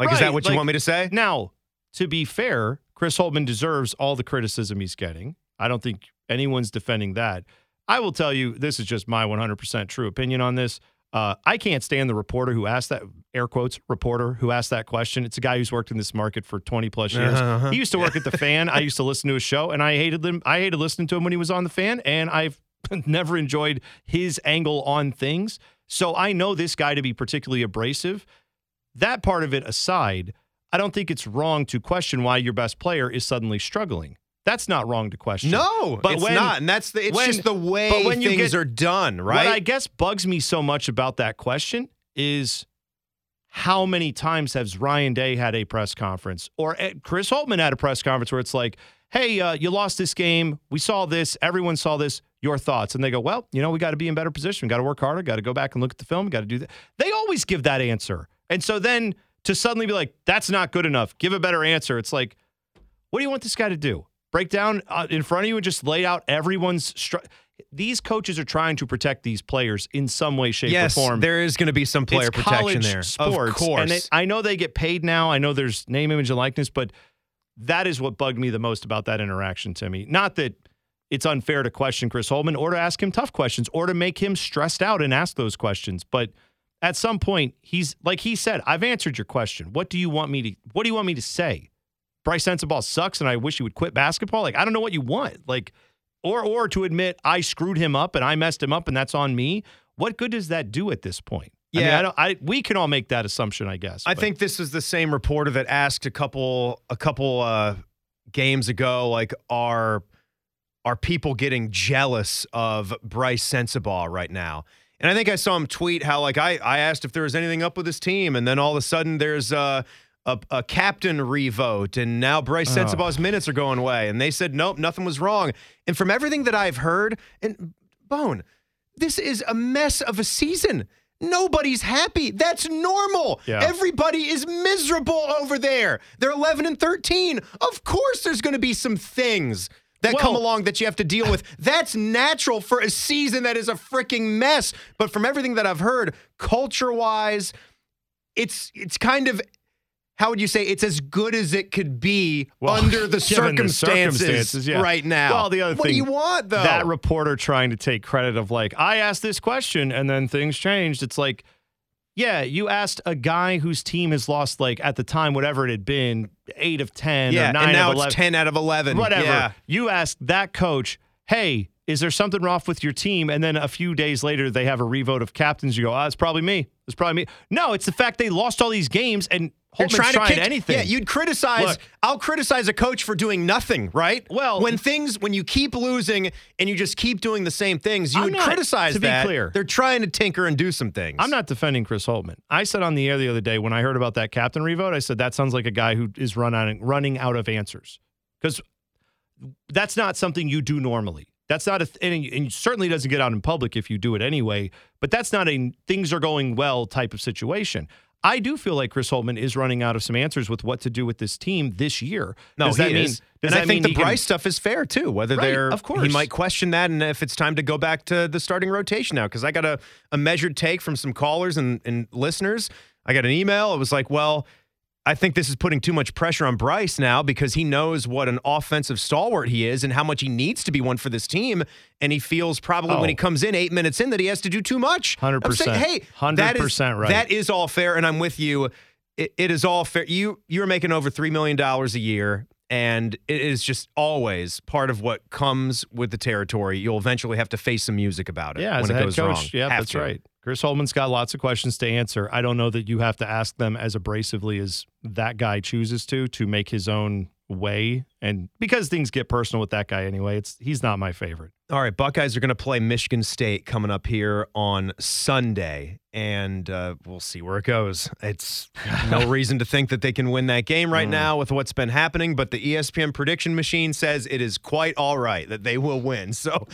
Is that what you want me to say? Now, to be fair, Chris Holtman deserves all the criticism he's getting. I don't think anyone's defending that. I will tell you, this is just my 100% true opinion on this. I can't stand the reporter who asked that, air quotes, reporter who asked that question. It's a guy who's worked in this market for 20 plus years. Uh-huh. He used to work at The Fan. I used to listen to his show, and I hated him. I hated listening to him when he was on The Fan, and I've never enjoyed his angle on things. So I know this guy to be particularly abrasive. That part of it aside, I don't think it's wrong to question why your best player is suddenly struggling. That's not wrong to question. No, but it's not. And just the way things are done, right? What I guess bugs me so much about that question is how many times has Ryan Day had a press conference or Chris Holtman had a press conference where it's like, hey, you lost this game. We saw this. Everyone saw this. Your thoughts. And they go, well, we got to be in better position. Got to work harder. Got to go back and look at the film. Got to do that. They always give that answer. And so then to suddenly be like, that's not good enough. Give a better answer. It's like, what do you want this guy to do? Break down in front of you and just lay out everyone's these coaches are trying to protect these players in some way, shape, or form. Yes, there is going to be some player protection there. Sports, of course. And I know they get paid now. I know there's name, image, and likeness, but that is what bugged me the most about that interaction, Timmy. Not that it's unfair to question Chris Holtman or to ask him tough questions or to make him stressed out and ask those questions, but at some point, he's like he said, I've answered your question. What do you want me to say? Bryce Sensabaugh sucks and I wish he would quit basketball. Like, I don't know what you want. Like, or to admit I screwed him up and I messed him up and that's on me. What good does that do at this point? Yeah. I mean, we can all make that assumption, I guess. I think this is the same reporter that asked a couple games ago, like, are people getting jealous of Bryce Sensabaugh right now? And I think I saw him tweet how, like, I asked if there was anything up with his team, and then all of a sudden there's a captain revote, and now Bryce Sensabaugh's minutes are going away. And they said, nope, nothing was wrong. And from everything that I've heard, and Bone, this is a mess of a season. Nobody's happy. That's normal. Yeah. Everybody is miserable over there. They're 11 and 13. Of course there's going to be some things that come along that you have to deal with. That's natural for a season that is a freaking mess. But from everything that I've heard, culture-wise, it's kind of, how would you say, it's as good as it could be under the circumstances yeah. right now. Well, the other thing, what do you want, though? That reporter trying to take credit of, like, I asked this question and then things changed. It's like, yeah, you asked a guy whose team has lost, like, at the time, whatever it had been, 8 of 10 or 9 of 11. Yeah, and now it's 10 out of 11. Whatever. Yeah. You asked that coach, hey, is there something wrong with your team? And then a few days later, they have a revote of captains. You go, it's probably me. It's probably me. No, it's the fact they lost all these games and Holtman's trying anything. Yeah, you'd criticize. Look, I'll criticize a coach for doing nothing, right? Well, when you keep losing and you just keep doing the same things, you would criticize that. To be clear, they're trying to tinker and do some things. I'm not defending Chris Holtman. I said on the air the other day when I heard about that captain revote, I said that sounds like a guy who is running out of answers, because that's not something you do normally. That's not and it certainly doesn't get out in public if you do it anyway. But that's not a things are going well type of situation. I do feel like Chris Holtman is running out of some answers with what to do with this team this year. No, he is. And I think the Bryce stuff is fair, too. Whether of course. He might question that and if it's time to go back to the starting rotation now. Because I got a measured take from some callers and listeners. I got an email. It was like, well, I think this is putting too much pressure on Bryce now because he knows what an offensive stalwart he is and how much he needs to be one for this team. And he feels probably when he comes in 8 minutes in that he has to do too much. 100%. I'm saying, hey, 100% right. That is all fair. And I'm with you. It is all fair. You're making over $3 million a year. And it is just always part of what comes with the territory. You'll eventually have to face some music about it when it goes wrong. Yeah, that's right. Chris Holtman's got lots of questions to answer. I don't know that you have to ask them as abrasively as that guy chooses to make his own way. And because things get personal with that guy anyway, he's not my favorite. All right, Buckeyes are going to play Michigan State coming up here on Sunday, and we'll see where it goes. It's no reason to think that they can win that game right now with what's been happening, but the ESPN prediction machine says it is quite all right that they will win. So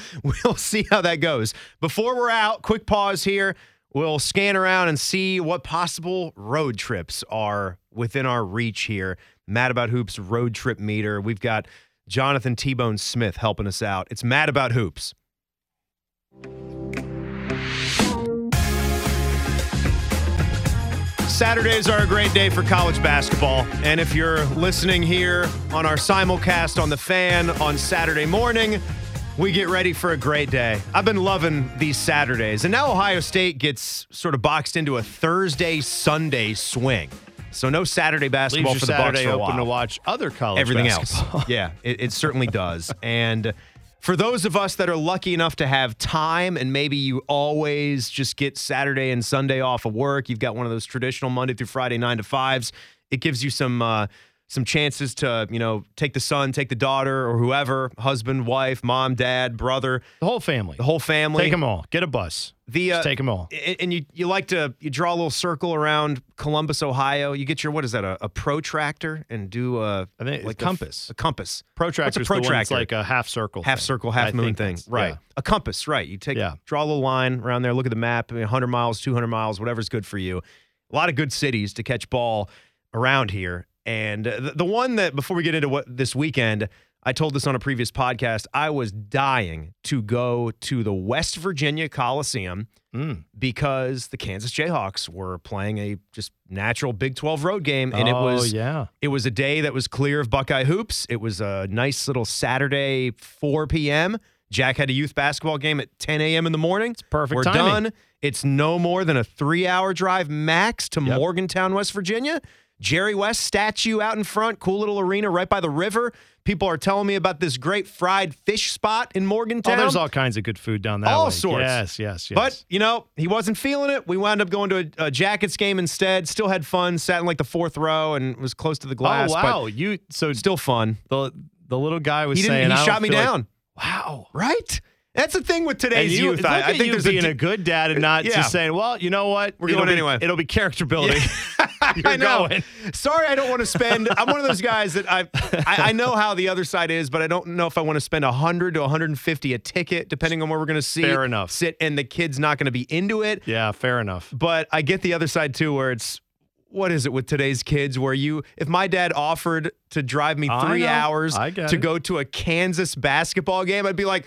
we'll see how that goes. Before we're out, quick pause here. We'll scan around and see what possible road trips are within our reach here. Mad About Hoops road trip meter. We've got Jonathan T-Bone Smith helping us out. It's Mad About Hoops. Saturdays are a great day for college basketball. And if you're listening here on our simulcast on The Fan on Saturday morning, we get ready for a great day. I've been loving these Saturdays. And now Ohio State gets sort of boxed into a Thursday-Sunday swing. So no Saturday basketball for the Bucks for a while. Open to watch other college Everything basketball. Else. Yeah, it certainly does. And for those of us that are lucky enough to have time and maybe you always just get Saturday and Sunday off of work, you've got one of those traditional Monday through Friday 9 to 5s, it gives you some chances to, take the son, take the daughter or whoever, husband, wife, mom, dad, brother. The whole family. Take them all. Get a bus. Just take them all. And you like to, you draw a little circle around Columbus, Ohio. You get your, what is that, a protractor and do compass. A compass. Protractor is like a half circle. Half moon thing. Right. Yeah. A compass, right. You draw a little line around there, look at the map, 100 miles, 200 miles, whatever's good for you. A lot of good cities to catch ball around here. And the one that, before we get into what this weekend, I told this on a previous podcast, I was dying to go to the West Virginia Coliseum because the Kansas Jayhawks were playing a just natural Big 12 road game. And it was a day that was clear of Buckeye hoops. It was a nice little Saturday, 4 p.m. Jack had a youth basketball game at 10 a.m. in the morning. It's perfect timing. We're done. It's no more than a 3-hour drive max to Morgantown, West Virginia. Jerry West statue out in front, cool little arena right by the river. People are telling me about this great fried fish spot in Morgantown. Oh, there's all kinds of good food down that way. All sorts. Yes. But, you know, he wasn't feeling it. We wound up going to a Jackets game instead. Still had fun. Sat in like the fourth row and was close to the glass. Oh, wow. So still fun. The little guy was saying, he shot me down. Like, wow. Right? That's the thing with today's youth. I think there's being a good dad and not just saying, well, you know what? We're going anyway. It'll be character building. Yeah. I know. Going. Sorry, I don't want to spend. I'm one of those guys that I know how the other side is, but I don't know if I want to spend $100 to $150 a ticket, depending on where we're going to see. Fair enough. Sit and the kid's not going to be into it. Yeah, fair enough. But I get the other side too, where it's, what is it with today's kids where if my dad offered to drive me 3 hours to go to a Kansas basketball game, I'd be like,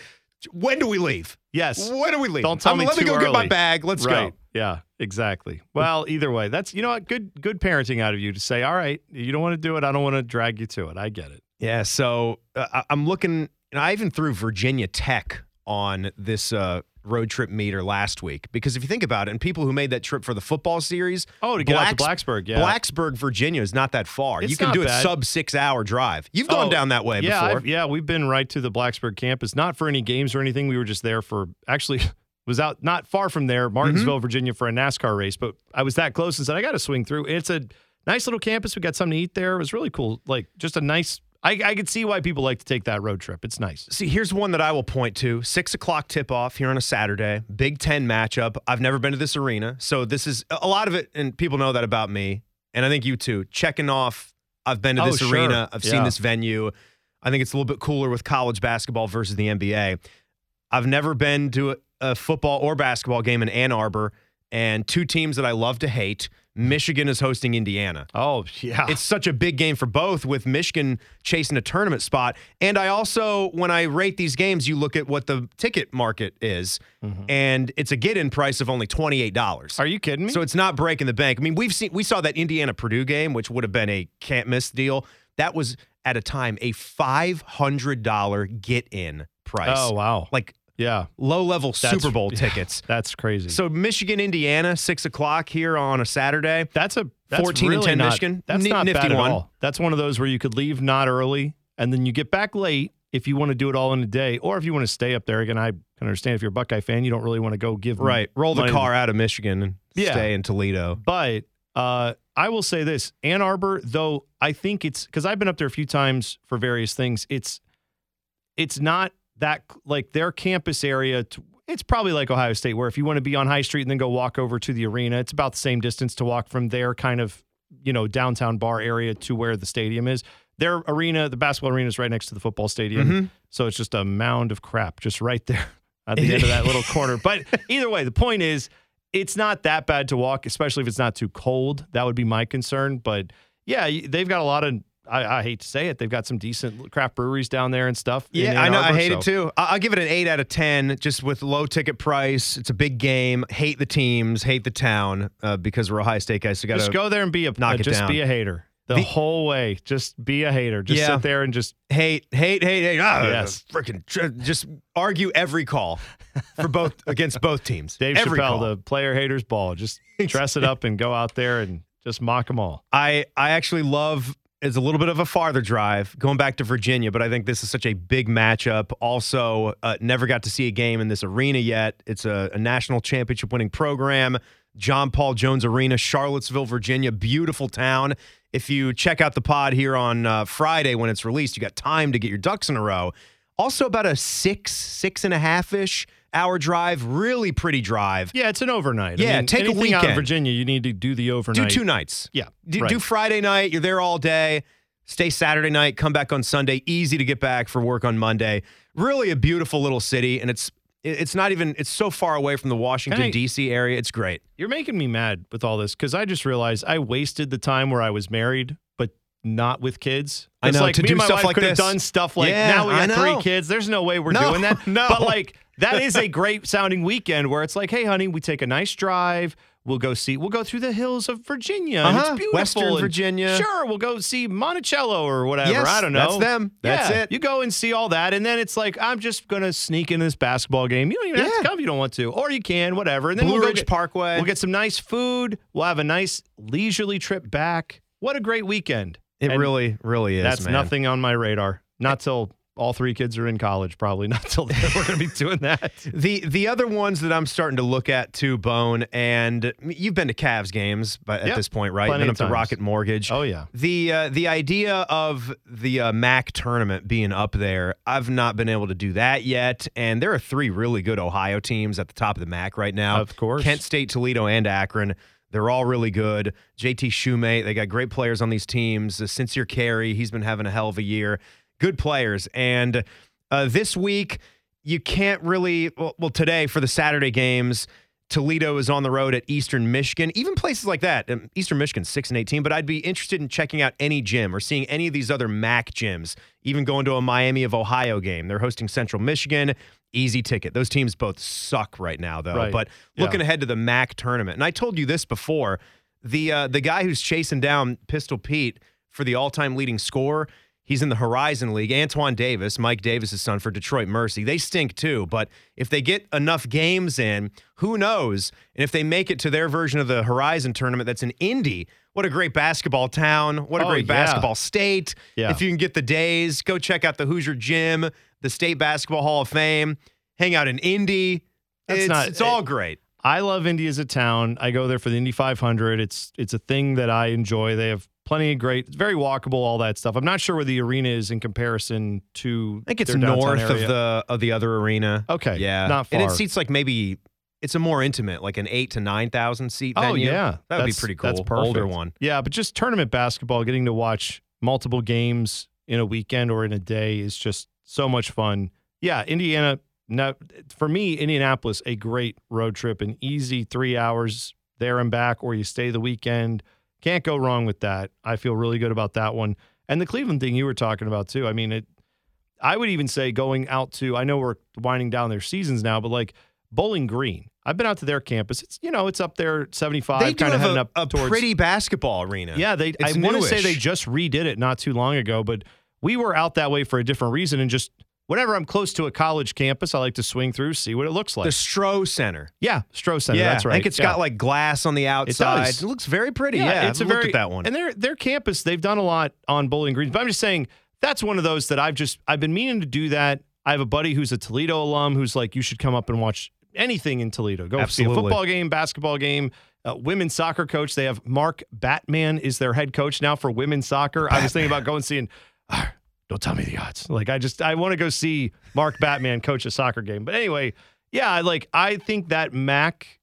when do we leave? Yes. When do we leave? Don't tell me let me go early. Get my bag. Let's go. Yeah, exactly. Well, either way, that's, you know what, good parenting out of you to say, all right, you don't want to do it. I don't want to drag you to it. I get it. Yeah, so I'm looking, and I even threw Virginia Tech on this road trip meter last week, because if you think about it, and people who made that trip for the football series. Oh, to get out to Blacksburg, yeah. Blacksburg, Virginia is not that far. It's you can do a sub 6-hour drive. You've gone down that way before. Yeah, we've been right to the Blacksburg campus, not for any games or anything. We were just there for, actually was out not far from there, Martinsville, Virginia, for a NASCAR race, but I was that close and said, I got to swing through. It's a nice little campus. We got something to eat there. It was really cool. Like just a nice, I could see why people like to take that road trip. It's nice. See, here's one that I will point to. 6:00 tip-off here on a Saturday. Big Ten matchup. I've never been to this arena. So this is a lot of it, and people know that about me, and I think you too. Checking off, I've been to this arena. I've seen this venue. I think it's a little bit cooler with college basketball versus the NBA. I've never been to a football or basketball game in Ann Arbor, and two teams that I love to hate. Michigan is hosting Indiana. Oh, yeah. It's such a big game for both, with Michigan chasing a tournament spot. And I also, when I rate these games, you look at what the ticket market is, and it's a get-in price of only $28. Are you kidding me? So it's not breaking the bank. I mean, we saw that Indiana-Purdue game, which would have been a can't-miss deal. That was, at a time, a $500 get-in price. Oh, wow. Like, yeah, low-level Super Bowl tickets. That's crazy. So Michigan, Indiana, 6:00 here on a Saturday. That's 14-10 Michigan. That's not bad at all. That's one of those where you could leave not early, and then you get back late if you want to do it all in a day, or if you want to stay up there. Again, I can understand if you're a Buckeye fan, you don't really want to go give roll the car out of Michigan and stay in Toledo. But I will say this: Ann Arbor, though, I think it's because I've been up there a few times for various things. It's not. That like their campus area, it's probably like Ohio State, where if you want to be on High Street and then go walk over to the arena, it's about the same distance to walk from their kind of, you know, downtown bar area to where the stadium is. Their arena, the basketball arena, is right next to the football stadium. So it's just a mound of crap just right there at the end of that little corner. But either way, the point is it's not that bad to walk, especially if it's not too cold. That would be my concern. But yeah, they've got a lot of, I hate to say it, they've got some decent craft breweries down there and stuff. Yeah, I know. I hate it too. I'll give it an 8 out of 10, just with low ticket price. It's a big game. Hate the teams, hate the town, because we're Ohio State guys. So just go there and be a knock it down. Just be a hater the whole way. Just be a hater. Just sit there and just hate. Yes, freaking just argue every call for both against both teams. Dave Chappelle, the player haters ball. Just dress it up and go out there and just mock them all. I actually love. It's a little bit of a farther drive going back to Virginia, but I think this is such a big matchup. Also, never got to see a game in this arena yet. It's a national championship winning program. John Paul Jones Arena, Charlottesville, Virginia. Beautiful town. If you check out the pod here on Friday when it's released, you got time to get your ducks in a row. Also about a 6.5-ish hour drive. Really pretty drive. Yeah, it's an overnight. Yeah, I mean, take a weekend out in Virginia. You need to do the overnight. Do 2 nights. Yeah, do Friday night. You're there all day. Stay Saturday night. Come back on Sunday. Easy to get back for work on Monday. Really a beautiful little city, and it's not even. It's so far away from the Washington D.C. area. It's great. You're making me mad with all this because I just realized I wasted the time where I was married, but not with kids. I know. Like, to me do and my stuff wife like could this. Have done stuff like now we got 3 kids. There's no way we're doing that. No, but like. That is a great sounding weekend where it's like, hey, honey, we take a nice drive. We'll go see. We'll go through the hills of Virginia. Uh-huh. It's beautiful. Western Virginia. Sure, we'll go see Monticello or whatever. Yes, I don't know. That's them. That's it. You go and see all that, and then it's like, I'm just going to sneak into this basketball game. You don't even have to come if you don't want to. Or you can, whatever. And then Blue Ridge Parkway. We'll get some nice food. We'll have a nice leisurely trip back. What a great weekend. It really, really is, that's man. Nothing on my radar. Not till... all three kids are in college, probably not till then. We're going to be doing that. The other ones that I'm starting to look at too, Bone, and you've been to Cavs games at this point, right? Plenty of times. To Rocket Mortgage. Oh yeah. The idea of the MAC tournament being up there, I've not been able to do that yet. And there are three really good Ohio teams at the top of the MAC right now. Of course, Kent State, Toledo, and Akron. They're all really good. JT Shumate, they got great players on these teams. Sincere Carey, he's been having a hell of a year. Good players. And this week, you can't really – well, today for the Saturday games, Toledo is on the road at Eastern Michigan. Even places like that, Eastern Michigan, 6-18, but I'd be interested in checking out any gym or seeing any of these other MAC gyms, even going to a Miami of Ohio game. They're hosting Central Michigan. Easy ticket. Those teams both suck right now, though. Right. But looking ahead to the MAC tournament, and I told you this before, the guy who's chasing down Pistol Pete for the all-time leading scorer, he's in the Horizon League. Antoine Davis, Mike Davis' son for Detroit Mercy. They stink too, but if they get enough games in, who knows? And if they make it to their version of the Horizon tournament that's in Indy, what a great basketball town. What a great basketball state. Yeah. If you can get the days, go check out the Hoosier Gym, the State Basketball Hall of Fame, hang out in Indy. It's all great. I love Indy as a town. I go there for the Indy 500. It's a thing that I enjoy. They have plenty of great, very walkable, all that stuff. I'm not sure where the arena is in comparison to. I think it's north of the other arena. Okay, yeah, not far. And it seats like maybe it's a more intimate, like an 8,000 to 9,000 seat venue. Oh yeah, that would be pretty cool. That's perfect. Older one. Yeah, but just tournament basketball, getting to watch multiple games in a weekend or in a day is just so much fun. Yeah, Indiana. Now, for me, Indianapolis, a great road trip, an easy 3 hours there and back, or you stay the weekend. Can't go wrong with that. I feel really good about that one. And the Cleveland thing you were talking about, too. I mean, I would even say going out to, I know we're winding down their seasons now, but like Bowling Green. I've been out to their campus. It's, you know, it's up there, 75. They do kind of have a pretty basketball arena. Yeah, I want to say they just redid it not too long ago, but we were out that way for a different reason and just... whenever I'm close to a college campus, I like to swing through, see what it looks like. The Stroh Center. Yeah, Stroh Center, that's right. I think it's got like glass on the outside. It does. It looks very pretty. Yeah, yeah, I've looked at that one. And their campus, they've done a lot on Bowling Green. But I'm just saying, that's one of those that I've been meaning to do that. I have a buddy who's a Toledo alum who's like, you should come up and watch anything in Toledo. Go see a football game, basketball game. Women's soccer coach, they have Mark Batman is their head coach now for women's soccer. Batman. I was thinking about going seeing... don't tell me the odds. Like, I want to go see Mark Batman coach a soccer game. But anyway, yeah, like, I think that MAC,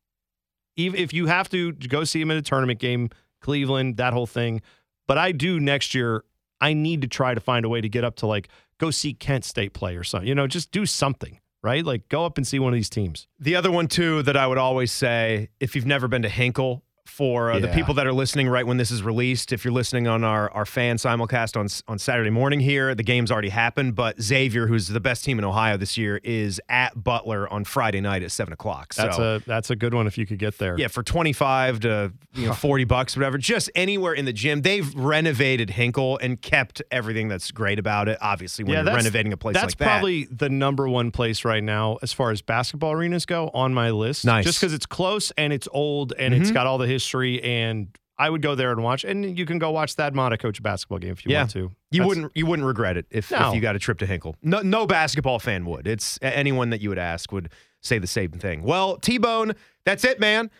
even if you have to go see him in a tournament game, Cleveland, that whole thing. But I do next year, I need to try to find a way to get up to, like, go see Kent State play or something. You know, just do something, right? Like, go up and see one of these teams. The other one, too, that I would always say, if you've never been to Hinkle, for the people that are listening right when this is released, if you're listening on our fan simulcast on Saturday morning here, the game's already happened, but Xavier, who's the best team in Ohio this year, is at Butler on Friday night at 7 o'clock. So, that's a good one if you could get there. Yeah, for 25 to $40, whatever, just anywhere in the gym. They've renovated Hinkle and kept everything that's great about it, obviously, when you're renovating a place like that. That's probably the number one place right now, as far as basketball arenas go, on my list. Nice. Just because it's close and it's old and it's got all the history, and I would go there and watch. And you can go watch Thad Mata coach a basketball game if you want to. You wouldn't regret it if you got a trip to Hinkle. No basketball fan would. It's anyone that you would ask would say the same thing. Well, T-Bone, that's it, man.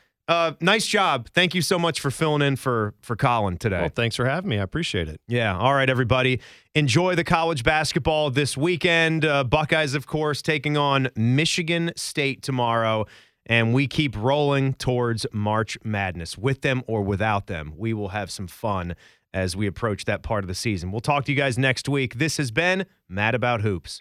Nice job. Thank you so much for filling in for Colin today. Well, thanks for having me. I appreciate it. Yeah. All right, everybody. Enjoy the college basketball this weekend. Buckeyes, of course, taking on Michigan State tomorrow. And we keep rolling towards March Madness. With them or without them, we will have some fun as we approach that part of the season. We'll talk to you guys next week. This has been Mad About Hoops.